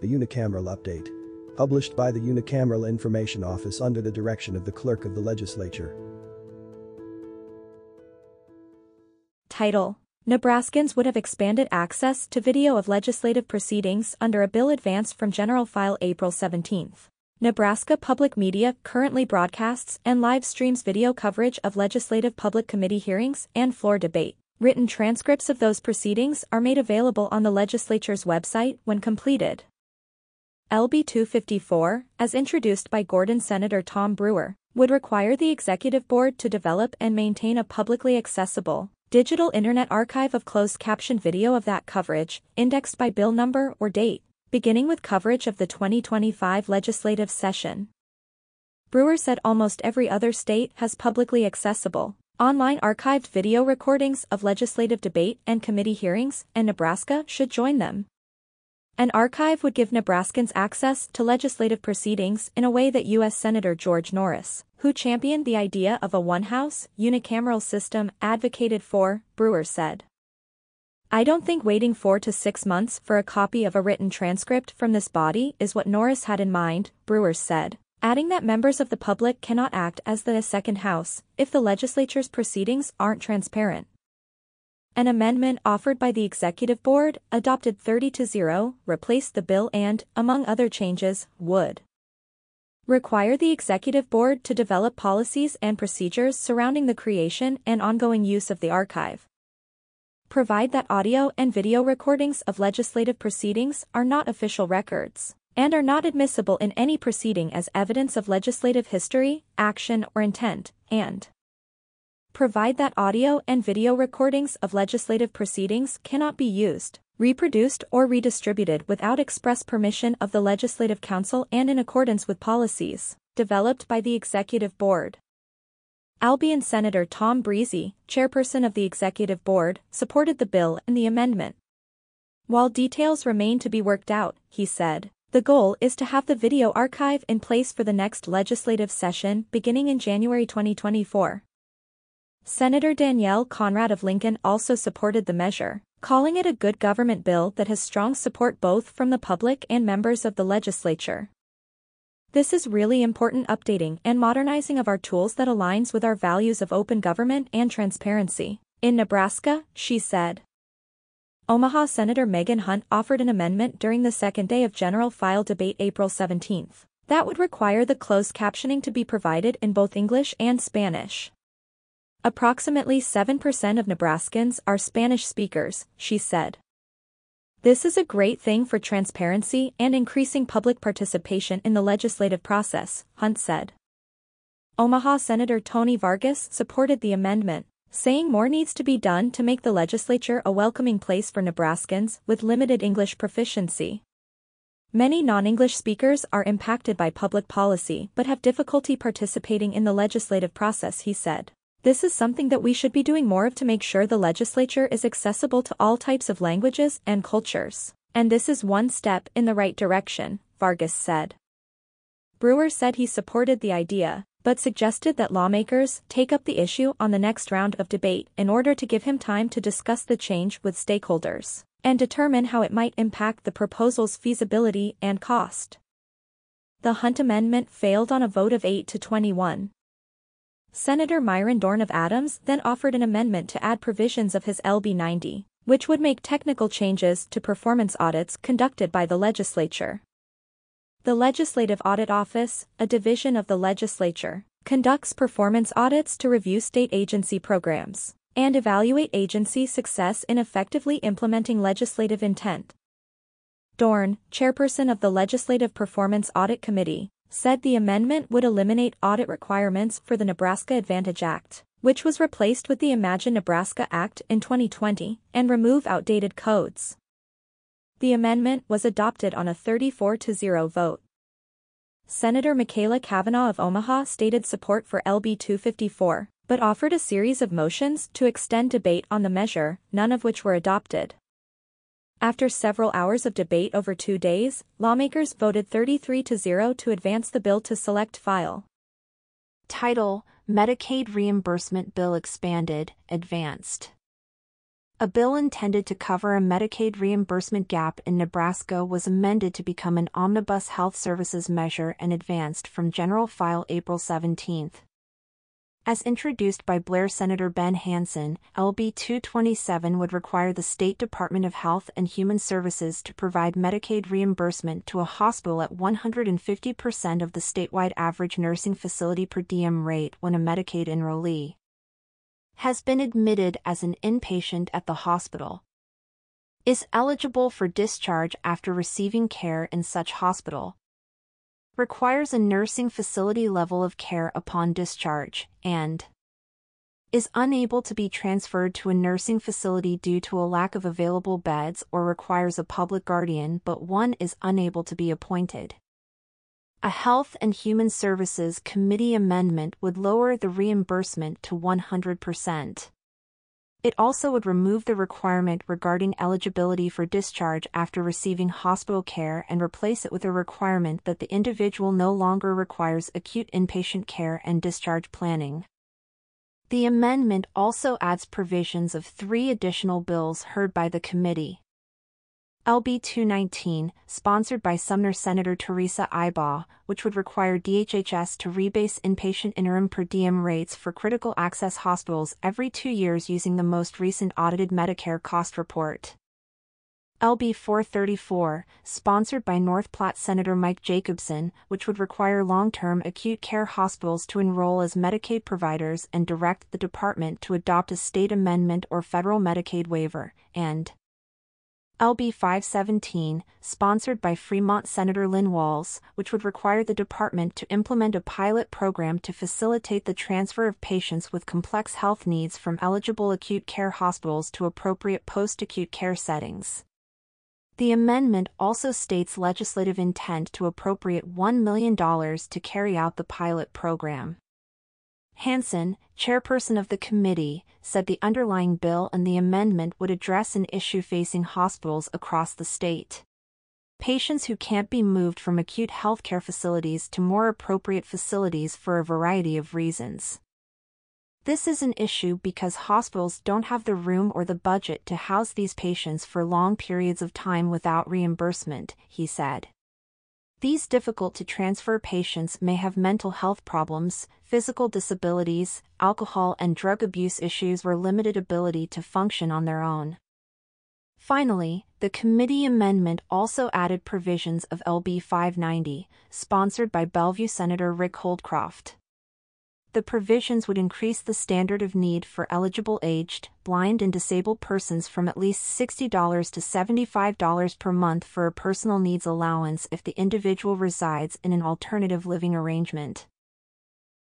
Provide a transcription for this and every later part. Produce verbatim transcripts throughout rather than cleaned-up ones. The unicameral update. Published by the Unicameral Information Office under the direction of the Clerk of the Legislature. Title: Nebraskans would have expanded access to video of legislative proceedings under a bill advanced from general file April seventeenth. Nebraska Public Media currently broadcasts and live streams video coverage of legislative public committee hearings and floor debate. Written transcripts of those proceedings are made available on the legislature's website when completed. L B two fifty-four, as introduced by Gordon Senator Tom Brewer, would require the Executive Board to develop and maintain a publicly accessible, digital internet archive of closed caption video of that coverage, indexed by bill number or date, beginning with coverage of the twenty twenty-five legislative session. Brewer said almost every other state has publicly accessible, online archived video recordings of legislative debate and committee hearings, and Nebraska should join them. An archive would give Nebraskans access to legislative proceedings in a way that U S Senator George Norris, who championed the idea of a one-house, unicameral system, advocated for, Brewer said. "I don't think waiting four to six months for a copy of a written transcript from this body is what Norris had in mind," Brewer said, adding that members of the public cannot act as the second house if the legislature's proceedings aren't transparent. An amendment offered by the Executive Board, adopted thirty to zero, replaced the bill and, among other changes, would require the Executive Board to develop policies and procedures surrounding the creation and ongoing use of the archive. Provide that audio and video recordings of legislative proceedings are not official records and are not admissible in any proceeding as evidence of legislative history, action, or intent, and provide that audio and video recordings of legislative proceedings cannot be used, reproduced, or redistributed without express permission of the Legislative Council and in accordance with policies developed by the Executive Board. Albion Senator Tom Briese, chairperson of the Executive Board, supported the bill and the amendment. While details remain to be worked out, he said, the goal is to have the video archive in place for the next legislative session beginning in January twenty twenty-four. Senator Danielle Conrad of Lincoln also supported the measure, calling it a good government bill that has strong support both from the public and members of the legislature. "This is really important updating and modernizing of our tools that aligns with our values of open government and transparency in Nebraska," she said. Omaha Senator Megan Hunt offered an amendment during the second day of general file debate April seventeenth that would require the closed captioning to be provided in both English and Spanish. "Approximately seven percent of Nebraskans are Spanish speakers," she said. "This is a great thing for transparency and increasing public participation in the legislative process," Hunt said. Omaha Senator Tony Vargas supported the amendment, saying more needs to be done to make the legislature a welcoming place for Nebraskans with limited English proficiency. "Many non-English speakers are impacted by public policy but have difficulty participating in the legislative process," he said. "This is something that we should be doing more of to make sure the legislature is accessible to all types of languages and cultures, and this is one step in the right direction," Vargas said. Brewer said he supported the idea, but suggested that lawmakers take up the issue on the next round of debate in order to give him time to discuss the change with stakeholders and determine how it might impact the proposal's feasibility and cost. The Hunt Amendment failed on a vote of eight to twenty-one. Senator Myron Dorn of Adams then offered an amendment to add provisions of his L B ninety, which would make technical changes to performance audits conducted by the legislature. The Legislative Audit Office, a division of the legislature, conducts performance audits to review state agency programs and evaluate agency success in effectively implementing legislative intent. Dorn, chairperson of the Legislative Performance Audit Committee, said the amendment would eliminate audit requirements for the Nebraska Advantage Act, which was replaced with the Imagine Nebraska Act in twenty twenty, and remove outdated codes. The amendment was adopted on a thirty-four to zero vote. Senator Michaela Kavanaugh of Omaha stated support for L B two fifty-four, but offered a series of motions to extend debate on the measure, none of which were adopted. After several hours of debate over two days, lawmakers voted thirty-three to zero to advance the bill to select file. Title: Medicaid Reimbursement Bill Expanded, Advanced. A bill intended to cover a Medicaid reimbursement gap in Nebraska was amended to become an omnibus health services measure and advanced from general file April seventeenth. As introduced by Blair Senator Ben Hansen, L B two twenty-seven would require the State Department of Health and Human Services to provide Medicaid reimbursement to a hospital at one hundred fifty percent of the statewide average nursing facility per diem rate when a Medicaid enrollee has been admitted as an inpatient at the hospital, is eligible for discharge after receiving care in such hospital, requires a nursing facility level of care upon discharge, and is unable to be transferred to a nursing facility due to a lack of available beds or requires a public guardian but one is unable to be appointed. A Health and Human Services Committee amendment would lower the reimbursement to one hundred percent. It also would remove the requirement regarding eligibility for discharge after receiving hospital care and replace it with a requirement that the individual no longer requires acute inpatient care and discharge planning. The amendment also adds provisions of three additional bills heard by the committee. L B two nineteen, sponsored by Sumner Senator Teresa Ibach, which would require D H H S to rebase inpatient interim per diem rates for critical access hospitals every two years using the most recent audited Medicare cost report. L B four thirty-four, sponsored by North Platte Senator Mike Jacobson, which would require long-term acute care hospitals to enroll as Medicaid providers and direct the department to adopt a state amendment or federal Medicaid waiver, and L B five seventeen, sponsored by Fremont Senator Lynne Walz, which would require the department to implement a pilot program to facilitate the transfer of patients with complex health needs from eligible acute care hospitals to appropriate post-acute care settings. The amendment also states legislative intent to appropriate one million dollars to carry out the pilot program. Hansen, chairperson of the committee, said the underlying bill and the amendment would address an issue facing hospitals across the state. Patients who can't be moved from acute healthcare facilities to more appropriate facilities for a variety of reasons. This is an issue because hospitals don't have the room or the budget to house these patients for long periods of time without reimbursement, he said. These difficult-to-transfer patients may have mental health problems, physical disabilities, alcohol and drug abuse issues or limited ability to function on their own. Finally, the committee amendment also added provisions of L B five ninety, sponsored by Bellevue Senator Rick Holdcroft. The provisions would increase the standard of need for eligible aged, blind and disabled persons from at least sixty dollars to seventy-five dollars per month for a personal needs allowance if the individual resides in an alternative living arrangement.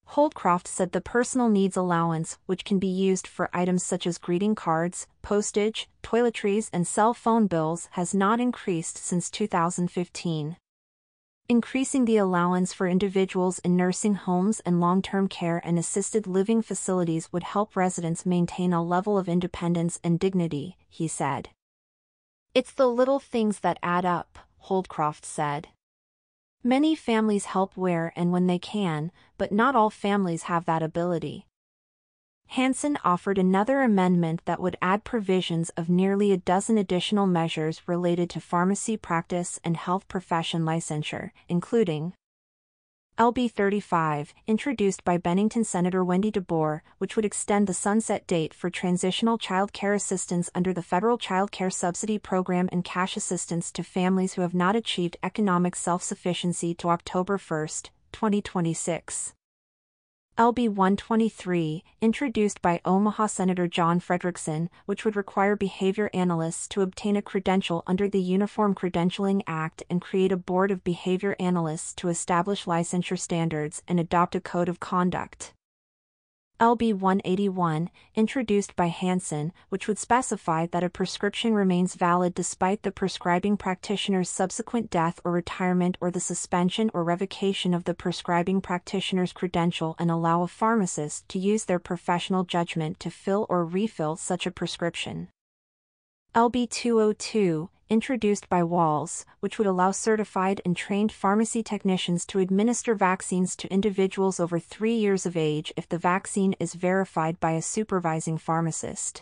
Holdcroft said the personal needs allowance, which can be used for items such as greeting cards, postage, toiletries and cell phone bills, has not increased since two thousand fifteen. Increasing the allowance for individuals in nursing homes and long-term care and assisted living facilities would help residents maintain a level of independence and dignity, he said. It's the little things that add up, Holdcroft said. Many families help where and when they can, but not all families have that ability. Hansen offered another amendment that would add provisions of nearly a dozen additional measures related to pharmacy practice and health profession licensure, including L B thirty-five, introduced by Bennington Senator Wendy DeBoer, which would extend the sunset date for transitional child care assistance under the Federal Child Care Subsidy Program and cash assistance to families who have not achieved economic self-sufficiency to October first, twenty twenty-six. L B one twenty-three, introduced by Omaha Senator John Frederickson, which would require behavior analysts to obtain a credential under the Uniform Credentialing Act and create a board of behavior analysts to establish licensure standards and adopt a code of conduct. L B one eighty-one, introduced by Hansen, which would specify that a prescription remains valid despite the prescribing practitioner's subsequent death or retirement or the suspension or revocation of the prescribing practitioner's credential and allow a pharmacist to use their professional judgment to fill or refill such a prescription. L B two oh two, introduced by Walz, which would allow certified and trained pharmacy technicians to administer vaccines to individuals over three years of age if the vaccine is verified by a supervising pharmacist.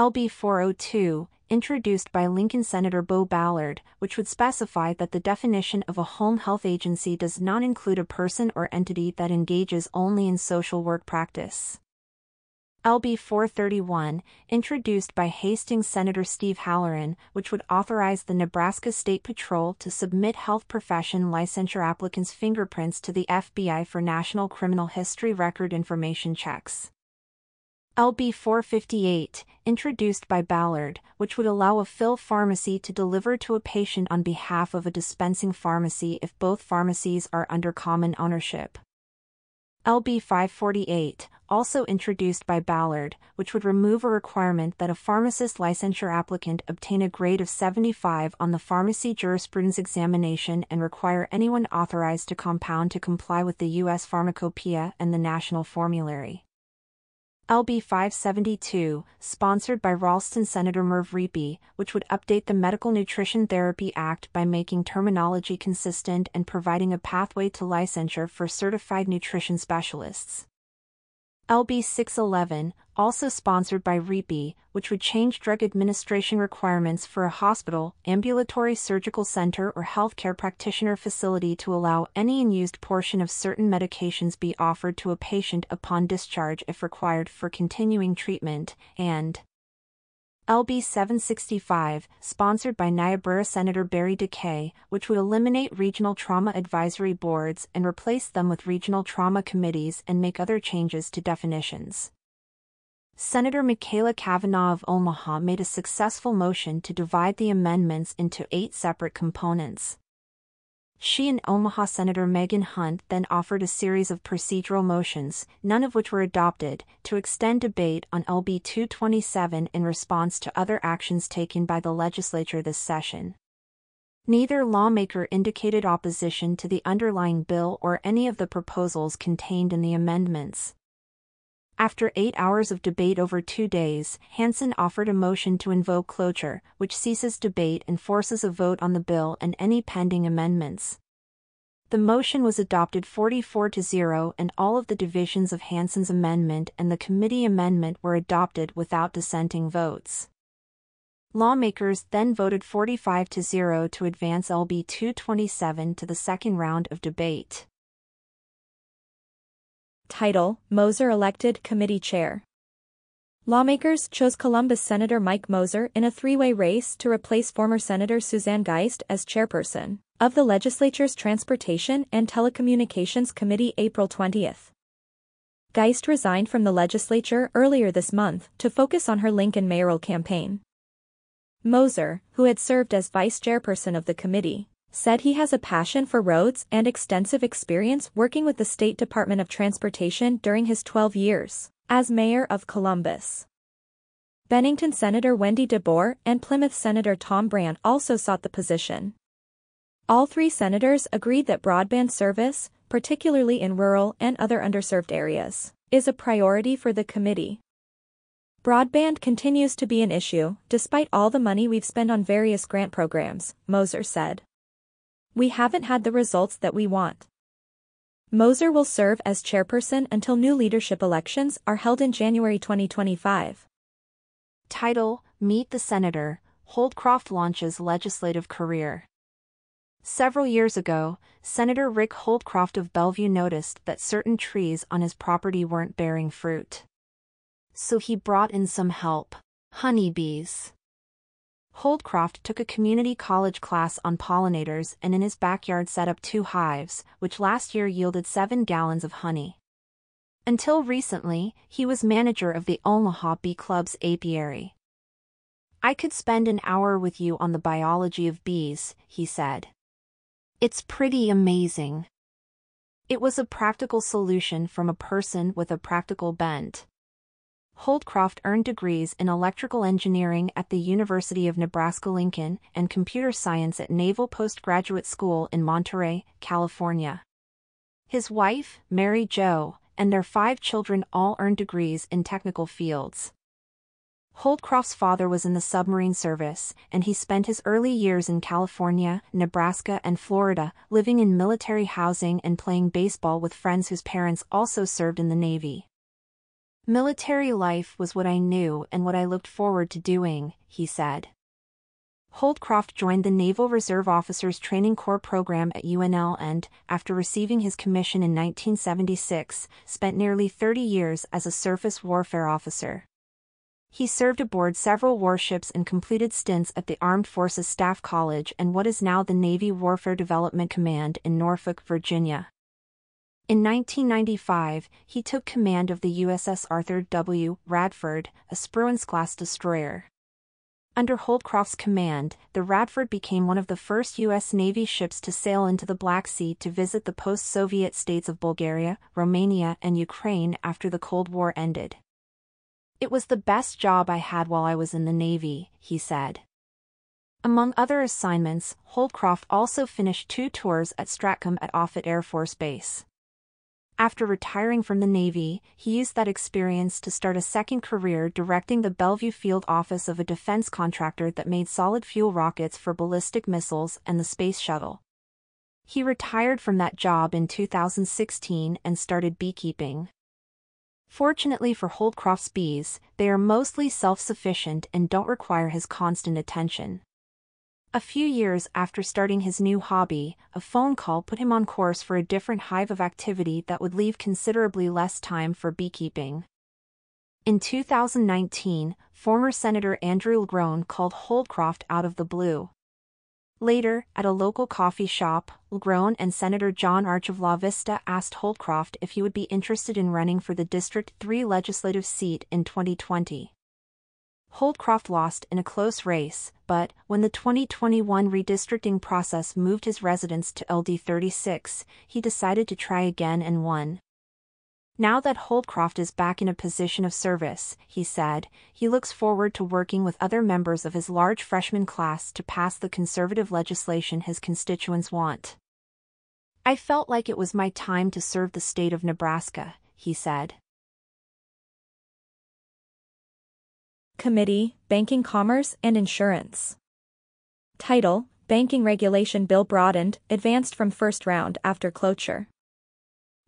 L B four oh two, introduced by Lincoln Senator Beau Ballard, which would specify that the definition of a home health agency does not include a person or entity that engages only in social work practice. L B four thirty-one, introduced by Hastings Senator Steve Halloran, which would authorize the Nebraska State Patrol to submit health profession licensure applicants' fingerprints to the F B I for national criminal history record information checks. L B four fifty-eight, introduced by Ballard, which would allow a fill pharmacy to deliver to a patient on behalf of a dispensing pharmacy if both pharmacies are under common ownership. L B five forty-eight, also introduced by Ballard, which would remove a requirement that a pharmacist licensure applicant obtain a grade of seventy-five on the pharmacy jurisprudence examination and require anyone authorized to compound to comply with the U S Pharmacopoeia and the National Formulary. L B five seventy-two, sponsored by Ralston Senator Merv Riepe, which would update the Medical Nutrition Therapy Act by making terminology consistent and providing a pathway to licensure for certified nutrition specialists. L B six eleven, also sponsored by Riepe, which would change drug administration requirements for a hospital, ambulatory surgical center, or healthcare practitioner facility to allow any unused portion of certain medications be offered to a patient upon discharge if required for continuing treatment, and L B seven sixty-five, sponsored by Niobrara Senator Barry DeKay, which would eliminate regional trauma advisory boards and replace them with regional trauma committees and make other changes to definitions. Senator Michaela Kavanaugh of Omaha made a successful motion to divide the amendments into eight separate components. She and Omaha Senator Megan Hunt then offered a series of procedural motions, none of which were adopted, to extend debate on L B two twenty-seven in response to other actions taken by the legislature this session. Neither lawmaker indicated opposition to the underlying bill or any of the proposals contained in the amendments. After eight hours of debate over two days, Hansen offered a motion to invoke cloture, which ceases debate and forces a vote on the bill and any pending amendments. The motion was adopted forty-four to zero, and all of the divisions of Hansen's amendment and the committee amendment were adopted without dissenting votes. Lawmakers then voted forty-five to zero to advance L B two twenty-seven to the second round of debate. Title: Moser elected committee chair. Lawmakers chose Columbus Senator Mike Moser in a three-way race to replace former Senator Suzanne Geist as chairperson of the legislature's Transportation and Telecommunications Committee April twentieth. Geist resigned from the legislature earlier this month to focus on her Lincoln mayoral campaign. Moser, who had served as vice chairperson of the committee, said he has a passion for roads and extensive experience working with the State Department of Transportation during his twelve years as mayor of Columbus. Bennington Senator Wendy DeBoer and Plymouth Senator Tom Brandt also sought the position. All three senators agreed that broadband service, particularly in rural and other underserved areas, is a priority for the committee. Broadband continues to be an issue, despite all the money we've spent on various grant programs, Moser said. We haven't had the results that we want. Moser will serve as chairperson until new leadership elections are held in January twenty twenty-five. Title: Meet the Senator, Holdcroft launches legislative career. Several years ago, Senator Rick Holdcroft of Bellevue noticed that certain trees on his property weren't bearing fruit. So he brought in some help, honeybees. Holdcroft took a community college class on pollinators and in his backyard set up two hives, which last year yielded seven gallons of honey. Until recently, he was manager of the Omaha Bee Club's apiary. "I could spend an hour with you on the biology of bees," he said. "It's pretty amazing." It was a practical solution from a person with a practical bent. Holdcroft earned degrees in electrical engineering at the University of Nebraska-Lincoln and computer science at Naval Postgraduate School in Monterey, California. His wife, Mary Jo, and their five children all earned degrees in technical fields. Holdcroft's father was in the submarine service, and he spent his early years in California, Nebraska, and Florida, living in military housing and playing baseball with friends whose parents also served in the Navy. Military life was what I knew and what I looked forward to doing, he said. Holdcroft joined the Naval Reserve Officers Training Corps program at U N L and, after receiving his commission in nineteen seventy-six, spent nearly thirty years as a surface warfare officer. He served aboard several warships and completed stints at the Armed Forces Staff College and what is now the Navy Warfare Development Command in Norfolk, Virginia. In nineteen ninety-five, he took command of the U S S Arthur W. Radford, a Spruance-class destroyer. Under Holdcroft's command, the Radford became one of the first U S Navy ships to sail into the Black Sea to visit the post-Soviet states of Bulgaria, Romania, and Ukraine after the Cold War ended. It was the best job I had while I was in the Navy, he said. Among other assignments, Holdcroft also finished two tours at Stratcom at Offutt Air Force Base. After retiring from the Navy, he used that experience to start a second career directing the Bellevue field office of a defense contractor that made solid fuel rockets for ballistic missiles and the space shuttle. He retired from that job in two thousand sixteen and started beekeeping. Fortunately for Holdcroft's bees, they are mostly self-sufficient and don't require his constant attention. A few years after starting his new hobby, a phone call put him on course for a different hive of activity that would leave considerably less time for beekeeping. In two thousand nineteen, former Senator Andrew La Grone called Holdcroft out of the blue. Later, at a local coffee shop, La Grone and Senator John Arch of La Vista asked Holdcroft if he would be interested in running for the District three legislative seat in twenty twenty. Holdcroft lost in a close race, but, when the twenty twenty-one redistricting process moved his residence to L D thirty-six, he decided to try again and won. Now that Holdcroft is back in a position of service, he said, he looks forward to working with other members of his large freshman class to pass the conservative legislation his constituents want. I felt like it was my time to serve the state of Nebraska, he said. Committee, Banking, Commerce, and Insurance. Title, Banking Regulation Bill broadened, advanced from first round after cloture.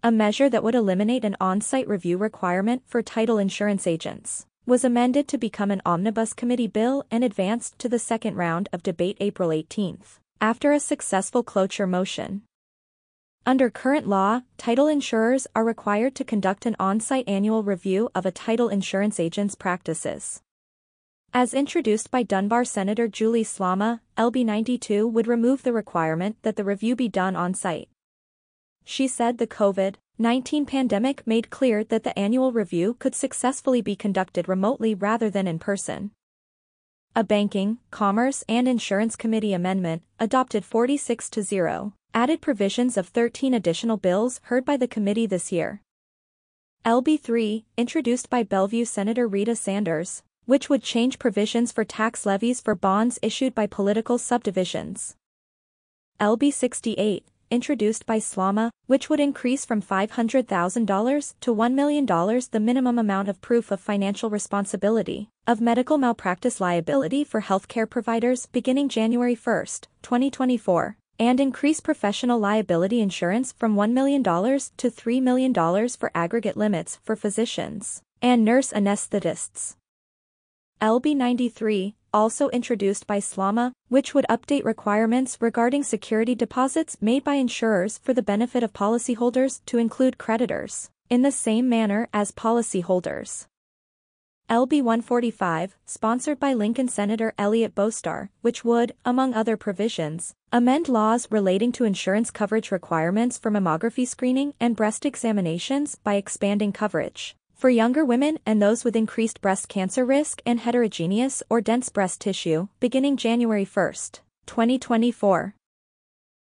A measure that would eliminate an on-site review requirement for title insurance agents was amended to become an omnibus committee bill and advanced to the second round of debate April eighteenth, after a successful cloture motion. Under current law, title insurers are required to conduct an on-site annual review of a title insurance agent's practices. As introduced by Dunbar Senator Julie Slama, L B ninety-two would remove the requirement that the review be done on-site. She said the COVID nineteen pandemic made clear that the annual review could successfully be conducted remotely rather than in person. A Banking, Commerce and Insurance Committee amendment, adopted forty-six to zero, added provisions of thirteen additional bills heard by the committee this year. L B three, introduced by Bellevue Senator Rita Sanders, which would change provisions for tax levies for bonds issued by political subdivisions. L B sixty-eight, introduced by Slama, which would increase from five hundred thousand dollars to one million dollars the minimum amount of proof of financial responsibility of medical malpractice liability for healthcare providers beginning January first, twenty twenty-four, and increase professional liability insurance from one million dollars to three million dollars for aggregate limits for physicians and nurse anesthetists. L B ninety-three, also introduced by Slama, which would update requirements regarding security deposits made by insurers for the benefit of policyholders to include creditors, in the same manner as policyholders. L B one forty-five, sponsored by Lincoln Senator Elliot Bostar, which would, among other provisions, amend laws relating to insurance coverage requirements for mammography screening and breast examinations by expanding coverage for younger women and those with increased breast cancer risk and heterogeneous or dense breast tissue, beginning January first, twenty twenty-four.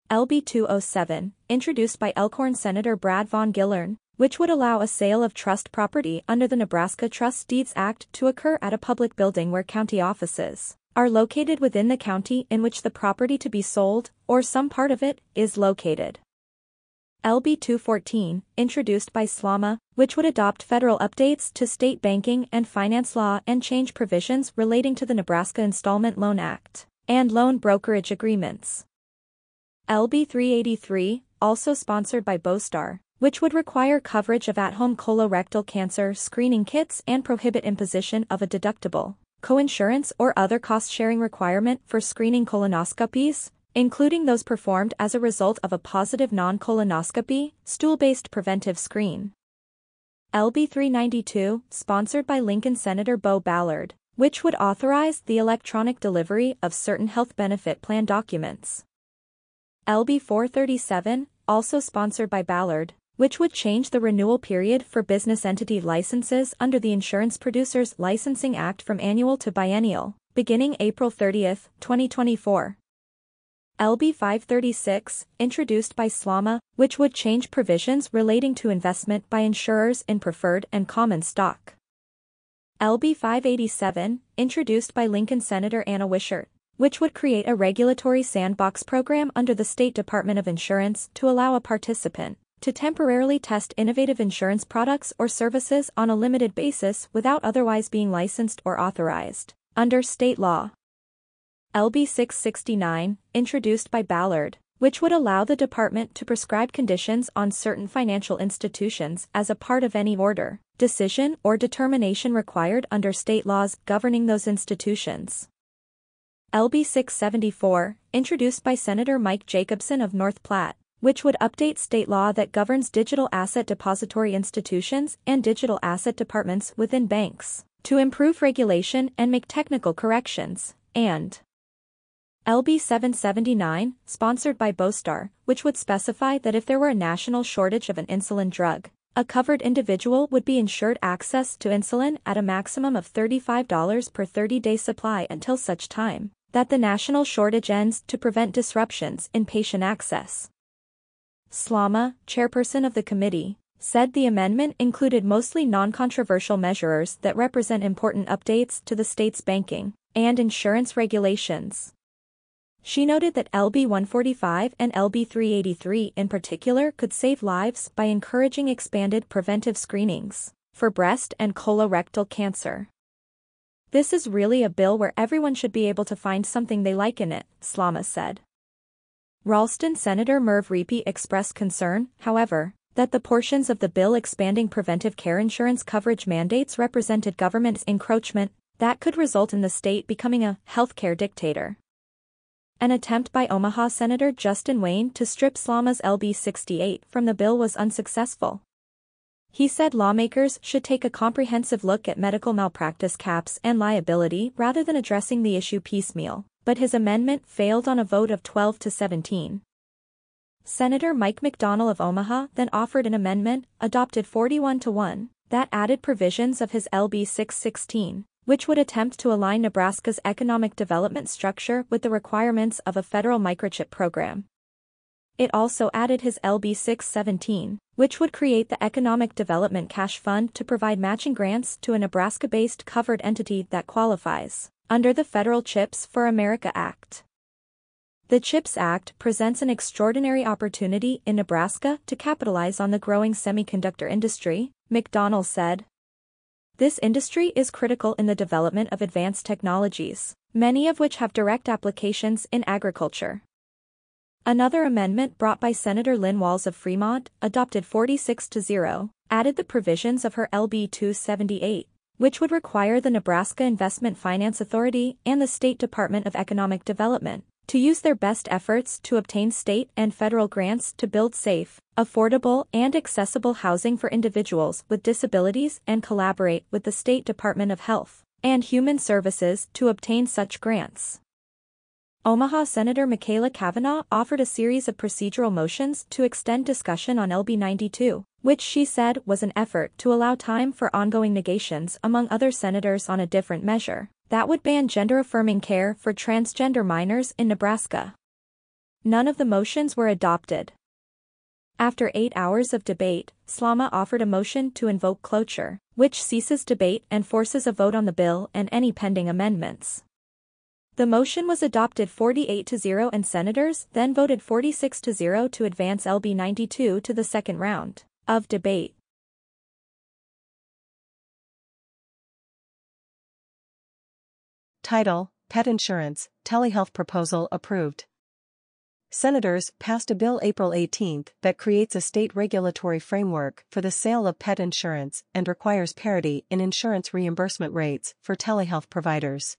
L B two oh seven, introduced by Elkhorn Senator Brad Von Gillern, which would allow a sale of trust property under the Nebraska Trust Deeds Act to occur at a public building where county offices are located within the county in which the property to be sold, or some part of it, is located. L B two fourteen, introduced by Slama, which would adopt federal updates to state banking and finance law and change provisions relating to the Nebraska Installment Loan Act and loan brokerage agreements. L B three eighty-three, also sponsored by Bostar, which would require coverage of at-home colorectal cancer screening kits and prohibit imposition of a deductible, coinsurance or other cost-sharing requirement for screening colonoscopies, including those performed as a result of a positive non-colonoscopy, stool-based preventive screen. L B three ninety-two, sponsored by Lincoln Senator Beau Ballard, which would authorize the electronic delivery of certain health benefit plan documents. L B four thirty-seven, also sponsored by Ballard, which would change the renewal period for business entity licenses under the Insurance Producers Licensing Act from annual to biennial, beginning April thirtieth, twenty twenty-four. L B five thirty-six, introduced by Slama, which would change provisions relating to investment by insurers in preferred and common stock. L B five eighty-seven, introduced by Lincoln Senator Anna Wishart, which would create a regulatory sandbox program under the State Department of Insurance to allow a participant to temporarily test innovative insurance products or services on a limited basis without otherwise being licensed or authorized under state law. L B six sixty-nine, introduced by Ballard, which would allow the department to prescribe conditions on certain financial institutions as a part of any order, decision, or determination required under state laws governing those institutions. L B six seventy-four, introduced by Senator Mike Jacobson of North Platte, which would update state law that governs digital asset depository institutions and digital asset departments within banks, to improve regulation and make technical corrections, and L B seven seventy-nine, sponsored by Bostar, which would specify that if there were a national shortage of an insulin drug, a covered individual would be insured access to insulin at a maximum of thirty-five dollars per thirty-day supply until such time that the national shortage ends to prevent disruptions in patient access. Slama, chairperson of the committee, said the amendment included mostly non-controversial measures that represent important updates to the state's banking and insurance regulations. She noted that L B one forty-five and L B three eighty-three in particular could save lives by encouraging expanded preventive screenings for breast and colorectal cancer. "This is really a bill where everyone should be able to find something they like in it," Slama said. Ralston Senator Merv Riepe expressed concern, however, that the portions of the bill expanding preventive care insurance coverage mandates represented government's encroachment that could result in the state becoming a healthcare dictator. An attempt by Omaha Senator Justin Wayne to strip Slama's L B sixty-eight from the bill was unsuccessful. He said lawmakers should take a comprehensive look at medical malpractice caps and liability rather than addressing the issue piecemeal, but his amendment failed on a vote of twelve to seventeen. Senator Mike McDonnell of Omaha then offered an amendment, adopted forty-one to one, that added provisions of his L B six sixteen. Which would attempt to align Nebraska's economic development structure with the requirements of a federal microchip program. It also added his L B six seventeen, which would create the Economic Development Cash Fund to provide matching grants to a Nebraska-based covered entity that qualifies under the Federal CHIPS for America Act. The CHIPS Act presents an extraordinary opportunity in Nebraska to capitalize on the growing semiconductor industry, McDonnell said. "This industry is critical in the development of advanced technologies, many of which have direct applications in agriculture." Another amendment brought by Senator Lynne Walz of Fremont, adopted forty-six to zero, added the provisions of her L B two seventy-eight, which would require the Nebraska Investment Finance Authority and the State Department of Economic Development to use their best efforts to obtain state and federal grants to build safe, affordable and accessible housing for individuals with disabilities and collaborate with the State Department of Health and Human Services to obtain such grants. Omaha Senator Michaela Kavanaugh offered a series of procedural motions to extend discussion on L B ninety-two, which she said was an effort to allow time for ongoing negations among other senators on a different measure that would ban gender-affirming care for transgender minors in Nebraska. None of the motions were adopted. After eight hours of debate, Slama offered a motion to invoke cloture, which ceases debate and forces a vote on the bill and any pending amendments. The motion was adopted forty-eight to zero and senators then voted forty-six to zero to advance L B ninety-two to the second round of debate. Title: Pet Insurance, Telehealth Proposal Approved. Senators passed a bill April eighteenth that creates a state regulatory framework for the sale of pet insurance and requires parity in insurance reimbursement rates for telehealth providers.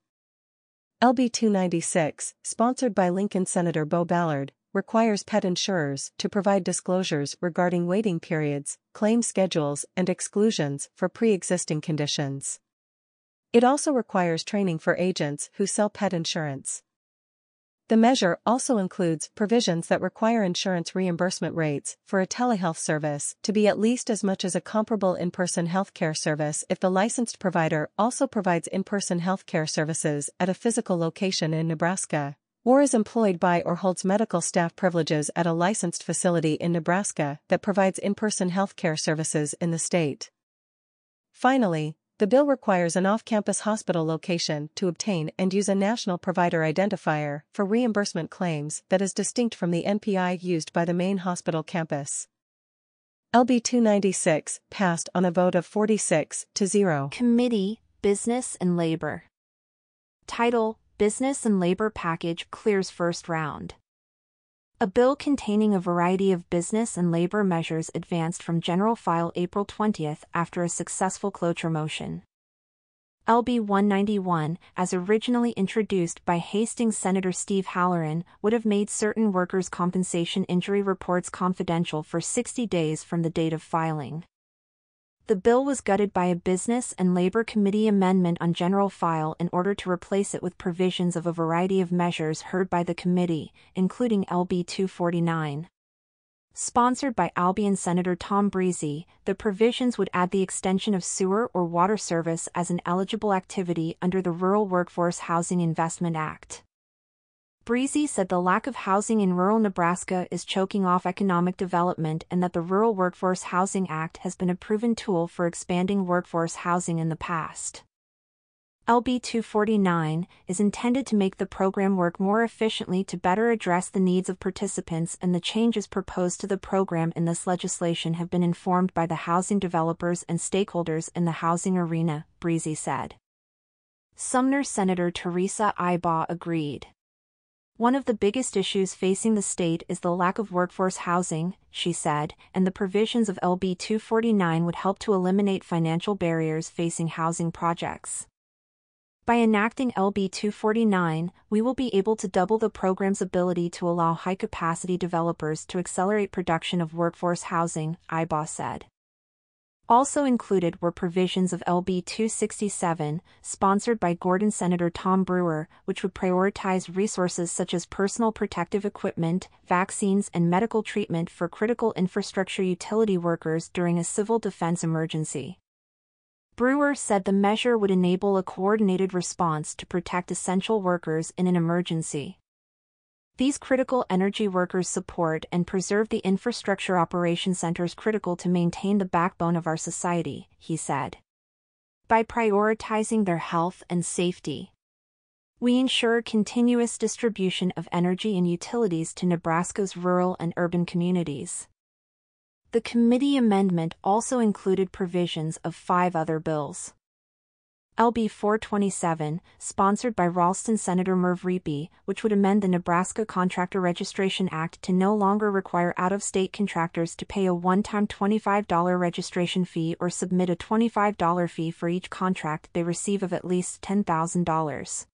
L B two ninety-six, sponsored by Lincoln Senator Beau Ballard, requires pet insurers to provide disclosures regarding waiting periods, claim schedules, and exclusions for pre-existing conditions. It also requires training for agents who sell pet insurance. The measure also includes provisions that require insurance reimbursement rates for a telehealth service to be at least as much as a comparable in-person healthcare service if the licensed provider also provides in-person healthcare services at a physical location in Nebraska, or is employed by or holds medical staff privileges at a licensed facility in Nebraska that provides in-person healthcare services in the state. Finally, the bill requires an off-campus hospital location to obtain and use a national provider identifier for reimbursement claims that is distinct from the N P I used by the main hospital campus. L B two ninety-six passed on a vote of forty-six to zero. Committee, Business and Labor. Title, Business and Labor Package clears first round. A bill containing a variety of business and labor measures advanced from general file April twentieth after a successful cloture motion. L B one ninety-one, as originally introduced by Hastings Senator Steve Halloran, would have made certain workers' compensation injury reports confidential for sixty days from the date of filing. The bill was gutted by a Business and Labor Committee amendment on general file in order to replace it with provisions of a variety of measures heard by the committee, including L B two forty-nine. Sponsored by Albion Senator Tom Briese, the provisions would add the extension of sewer or water service as an eligible activity under the Rural Workforce Housing Investment Act. Briese said the lack of housing in rural Nebraska is choking off economic development and that the Rural Workforce Housing Act has been a proven tool for expanding workforce housing in the past. L B two forty-nine is intended to make the program work more efficiently to better address the needs of participants, and the changes proposed to the program in this legislation have been informed by the housing developers and stakeholders in the housing arena, Briese said. Sumner Senator Teresa Ibach agreed. One of the biggest issues facing the state is the lack of workforce housing, she said, and the provisions of L B two forty-nine would help to eliminate financial barriers facing housing projects. By enacting L B two forty-nine, we will be able to double the program's ability to allow high-capacity developers to accelerate production of workforce housing, Ibach said. Also included were provisions of L B two sixty-seven, sponsored by Gordon Senator Tom Brewer, which would prioritize resources such as personal protective equipment, vaccines, and medical treatment for critical infrastructure utility workers during a civil defense emergency. Brewer said the measure would enable a coordinated response to protect essential workers in an emergency. These critical energy workers support and preserve the infrastructure operation centers critical to maintain the backbone of our society, he said. By prioritizing their health and safety, we ensure continuous distribution of energy and utilities to Nebraska's rural and urban communities. The committee amendment also included provisions of five other bills. L B four twenty-seven, sponsored by Ralston Senator Merv Riepe, which would amend the Nebraska Contractor Registration Act to no longer require out-of-state contractors to pay a one-time twenty-five dollars registration fee or submit a twenty-five dollars fee for each contract they receive of at least ten thousand dollars.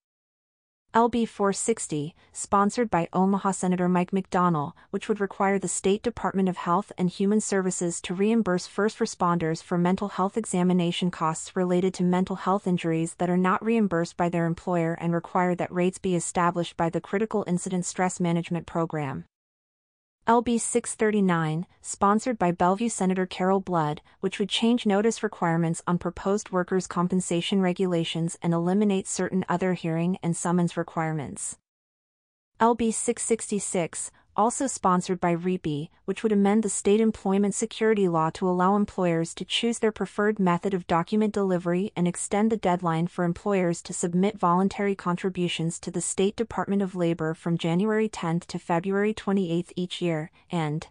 L B four sixty, sponsored by Omaha Senator Mike McDonnell, which would require the State Department of Health and Human Services to reimburse first responders for mental health examination costs related to mental health injuries that are not reimbursed by their employer, and require that rates be established by the Critical Incident Stress Management Program. L B six thirty-nine, sponsored by Bellevue Senator Carol Blood, which would change notice requirements on proposed workers' compensation regulations and eliminate certain other hearing and summons requirements. L B six sixty-six, also sponsored by Riepe, which would amend the state employment security law to allow employers to choose their preferred method of document delivery and extend the deadline for employers to submit voluntary contributions to the State Department of Labor from January tenth to February twenty-eighth each year, and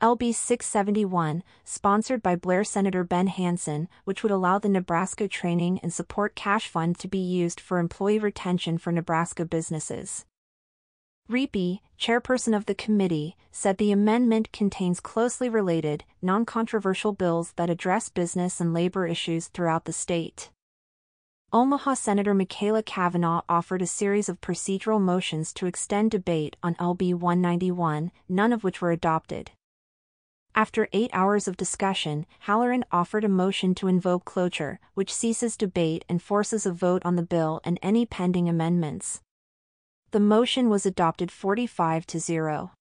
L B six seventy-one, sponsored by Blair Senator Ben Hansen, which would allow the Nebraska Training and Support Cash Fund to be used for employee retention for Nebraska businesses. Riepe, chairperson of the committee, said the amendment contains closely related, non-controversial bills that address business and labor issues throughout the state. Omaha Senator Michaela Kavanaugh offered a series of procedural motions to extend debate on L B one ninety-one, none of which were adopted. After eight hours of discussion, Halloran offered a motion to invoke cloture, which ceases debate and forces a vote on the bill and any pending amendments. The motion was adopted forty-five to zero.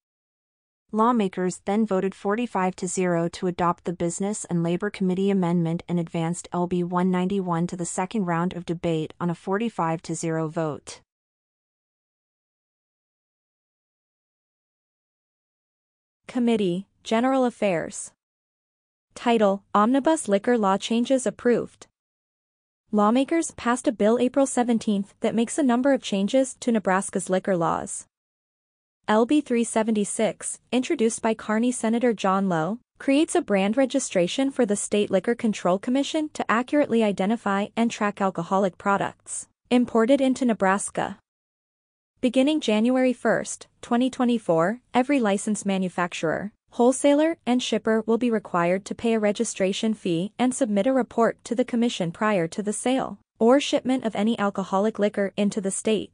Lawmakers then voted forty-five to zero to adopt the Business and Labor Committee amendment and advanced L B one ninety-one to the second round of debate on a forty-five to zero vote. Committee, General Affairs. Title, Omnibus Liquor Law Changes Approved. Lawmakers passed a bill April seventeenth that makes a number of changes to Nebraska's liquor laws. L B three seventy-six, introduced by Kearney Senator John Lowe, creates a brand registration for the State Liquor Control Commission to accurately identify and track alcoholic products imported into Nebraska. Beginning January first, twenty twenty-four, every licensed manufacturer, wholesaler, and shipper will be required to pay a registration fee and submit a report to the commission prior to the sale or shipment of any alcoholic liquor into the state.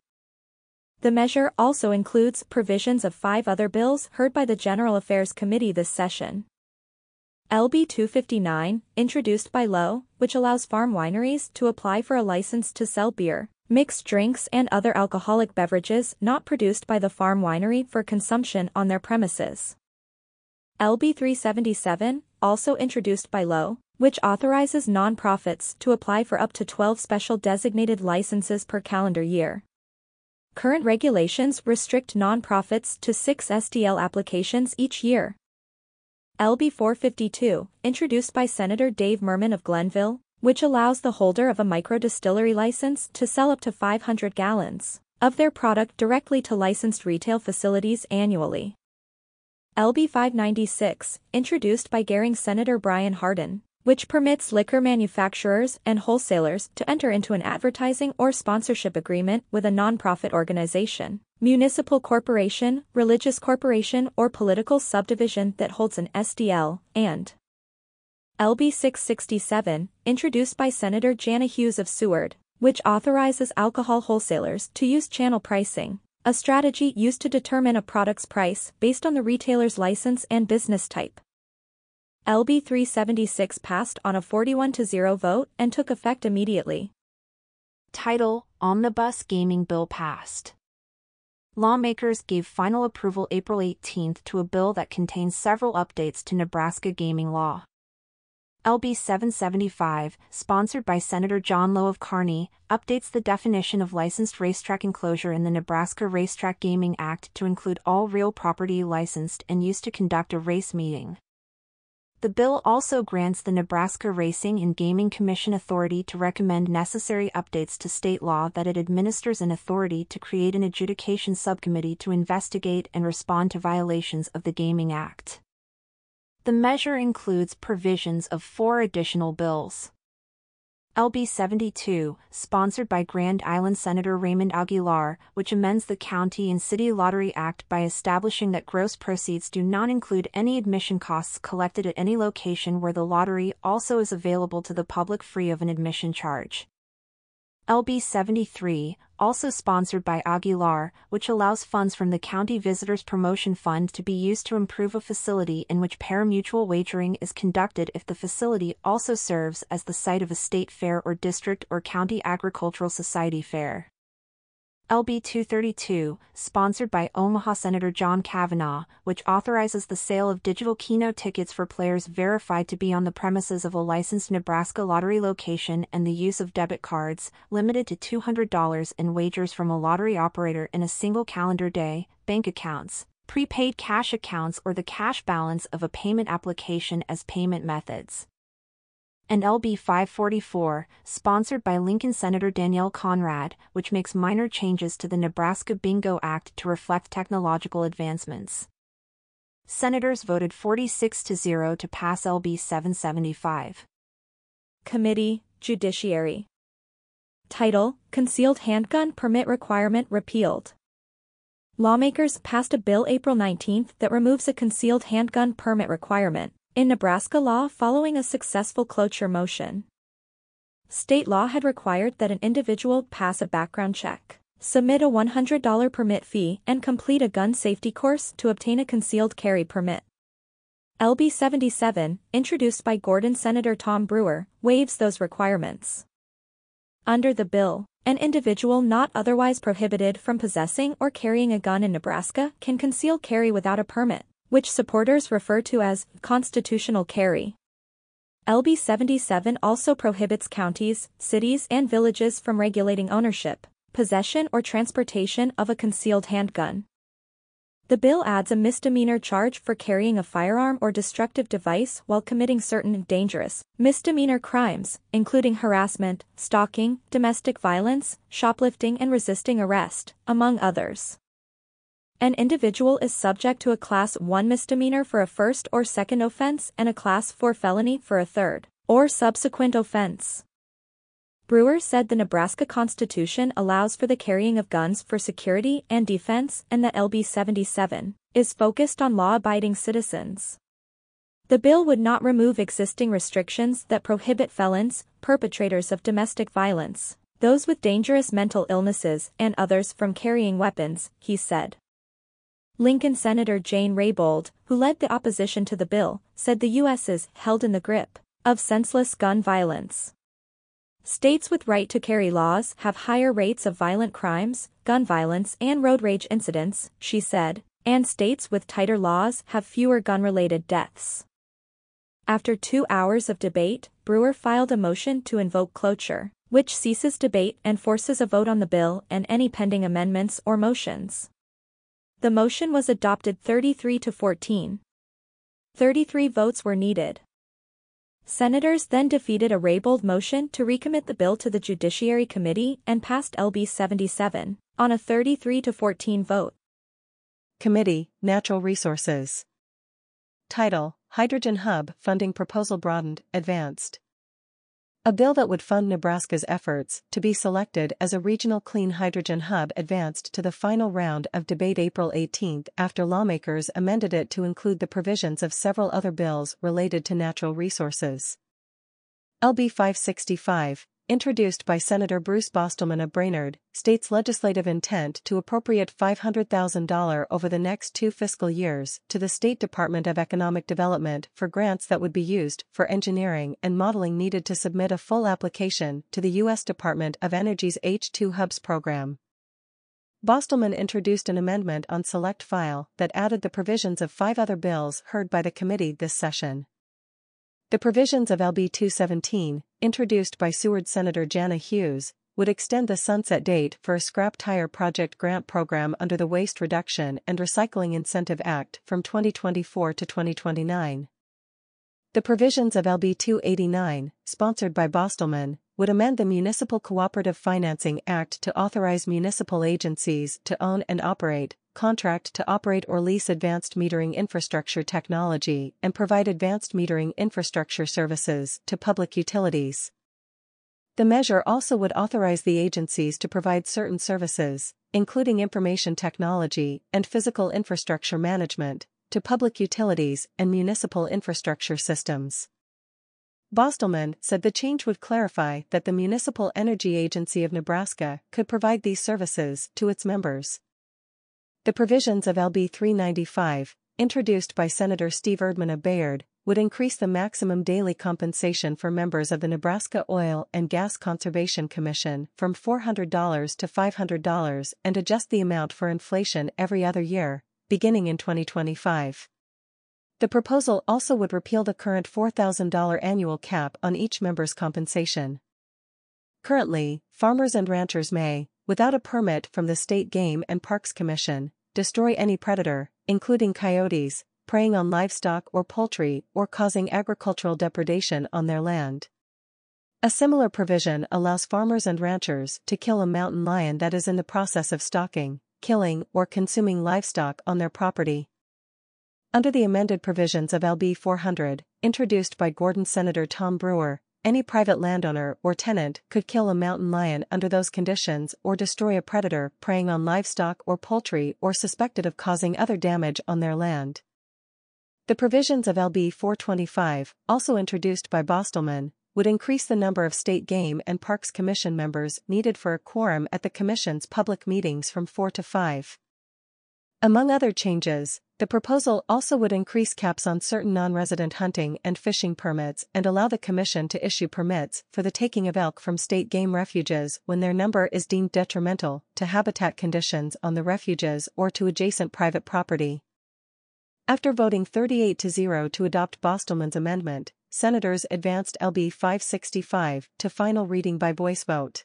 The measure also includes provisions of five other bills heard by the General Affairs Committee this session. L B two fifty-nine, introduced by Lowe, which allows farm wineries to apply for a license to sell beer, mixed drinks, and other alcoholic beverages not produced by the farm winery for consumption on their premises. L B three seventy-seven, also introduced by Lowe, which authorizes nonprofits to apply for up to twelve special designated licenses per calendar year. Current regulations restrict nonprofits to six S D L applications each year. L B four fifty-two, introduced by Senator Dave Merman of Glenville, which allows the holder of a microdistillery license to sell up to five hundred gallons of their product directly to licensed retail facilities annually. L B five ninety-six, introduced by Garing Senator Brian Hardin, which permits liquor manufacturers and wholesalers to enter into an advertising or sponsorship agreement with a nonprofit organization, municipal corporation, religious corporation, or political subdivision that holds an S D L, and L B six sixty-seven, introduced by Senator Jana Hughes of Seward, which authorizes alcohol wholesalers to use channel pricing, a strategy used to determine a product's price based on the retailer's license and business type. L B three seventy-six passed on a forty-one to zero vote and took effect immediately. Title, Omnibus Gaming Bill Passed. Lawmakers gave final approval April eighteenth to a bill that contains several updates to Nebraska gaming law. L B seven seventy-five, sponsored by Senator John Lowe of Kearney, updates the definition of licensed racetrack enclosure in the Nebraska Racetrack Gaming Act to include all real property licensed and used to conduct a race meeting. The bill also grants the Nebraska Racing and Gaming Commission authority to recommend necessary updates to state law that it administers and authority to create an adjudication subcommittee to investigate and respond to violations of the Gaming Act. The measure includes provisions of four additional bills. L B seventy-two, sponsored by Grand Island Senator Raymond Aguilar, which amends the County and City Lottery Act by establishing that gross proceeds do not include any admission costs collected at any location where the lottery also is available to the public free of an admission charge. L B seventy-three, also sponsored by Aguilar, which allows funds from the County Visitors Promotion Fund to be used to improve a facility in which parimutuel wagering is conducted if the facility also serves as the site of a state fair or district or county agricultural society fair. L B two thirty-two, sponsored by Omaha Senator John Kavanaugh, which authorizes the sale of digital keno tickets for players verified to be on the premises of a licensed Nebraska lottery location and the use of debit cards, limited to two hundred dollars in wagers from a lottery operator in a single calendar day, bank accounts, prepaid cash accounts, or the cash balance of a payment application as payment methods. And L B five forty-four, sponsored by Lincoln Senator Danielle Conrad, which makes minor changes to the Nebraska Bingo Act to reflect technological advancements. Senators voted forty-six to zero to pass L B seven seventy-five. Committee, Judiciary. Title, Concealed Handgun Permit Requirement Repealed. Lawmakers passed a bill April nineteenth that removes a concealed handgun permit requirement in Nebraska law following a successful cloture motion. State law had required that an individual pass a background check, submit a one hundred dollars permit fee, and complete a gun safety course to obtain a concealed carry permit. L B seventy-seven, introduced by Gordon Senator Tom Brewer, waives those requirements. Under the bill, an individual not otherwise prohibited from possessing or carrying a gun in Nebraska can conceal carry without a permit, which supporters refer to as constitutional carry. L B seventy-seven also prohibits counties, cities, and villages from regulating ownership, possession, or transportation of a concealed handgun. The bill adds a misdemeanor charge for carrying a firearm or destructive device while committing certain dangerous misdemeanor crimes, including harassment, stalking, domestic violence, shoplifting, and resisting arrest, among others. An individual is subject to a Class one misdemeanor for a first or second offense and a Class four felony for a third or subsequent offense. Brewer said the Nebraska Constitution allows for the carrying of guns for security and defense, and that L B seventy-seven is focused on law-abiding citizens. The bill would not remove existing restrictions that prohibit felons, perpetrators of domestic violence, those with dangerous mental illnesses, and others from carrying weapons, he said. Lincoln Senator Jane Raybould, who led the opposition to the bill, said the U S is held in the grip of senseless gun violence. States with right-to-carry laws have higher rates of violent crimes, gun violence, and road rage incidents, she said, and states with tighter laws have fewer gun-related deaths. After two hours of debate, Brewer filed a motion to invoke cloture, which ceases debate and forces a vote on the bill and any pending amendments or motions. The motion was adopted thirty-three to fourteen. thirty-three votes were needed. Senators then defeated a Raybould motion to recommit the bill to the Judiciary Committee and passed L B seventy-seven on a thirty-three to fourteen vote. Committee, Natural Resources. Title, Hydrogen Hub Funding Proposal Broadened, Advanced. A bill that would fund Nebraska's efforts to be selected as a regional clean hydrogen hub advanced to the final round of debate April eighteenth after lawmakers amended it to include the provisions of several other bills related to natural resources. L B five sixty-five, introduced by Senator Bruce Bostelman of Brainerd, states legislative intent to appropriate five hundred thousand dollars over the next two fiscal years to the State Department of Economic Development for grants that would be used for engineering and modeling needed to submit a full application to the U S Department of Energy's H two Hubs program. Bostelman introduced an amendment on select file that added the provisions of five other bills heard by the committee this session. The provisions of L B two seventeen, introduced by Seward Senator Jana Hughes, would extend the sunset date for a scrap tire project grant program under the Waste Reduction and Recycling Incentive Act from twenty twenty-four to twenty twenty-nine. The provisions of L B two eighty-nine, sponsored by Bostelman, would amend the Municipal Cooperative Financing Act to authorize municipal agencies to own and operate, contract to operate or lease advanced metering infrastructure technology and provide advanced metering infrastructure services to public utilities. The measure also would authorize the agencies to provide certain services, including information technology and physical infrastructure management, to public utilities and municipal infrastructure systems. Bostelman said the change would clarify that the Municipal Energy Agency of Nebraska could provide these services to its members. The provisions of L B three ninety-five, introduced by Senator Steve Erdman of Bayard, would increase the maximum daily compensation for members of the Nebraska Oil and Gas Conservation Commission from four hundred dollars to five hundred dollars and adjust the amount for inflation every other year, beginning in twenty twenty-five. The proposal also would repeal the current four thousand dollars annual cap on each member's compensation. Currently, farmers and ranchers may, without a permit from the State Game and Parks Commission, destroy any predator, including coyotes, preying on livestock or poultry or causing agricultural depredation on their land. A similar provision allows farmers and ranchers to kill a mountain lion that is in the process of stalking, killing, or consuming livestock on their property. Under the amended provisions of L B four hundred, introduced by Gordon Senator Tom Brewer, any private landowner or tenant could kill a mountain lion under those conditions or destroy a predator preying on livestock or poultry or suspected of causing other damage on their land. The provisions of L B four twenty-five, also introduced by Bostelman, would increase the number of State Game and Parks Commission members needed for a quorum at the Commission's public meetings from four to five. Among other changes, the proposal also would increase caps on certain non-resident hunting and fishing permits and allow the Commission to issue permits for the taking of elk from state game refuges when their number is deemed detrimental to habitat conditions on the refuges or to adjacent private property. After voting thirty-eight to zero to adopt Bostelman's amendment, Senators advanced L B five sixty-five to final reading by voice vote.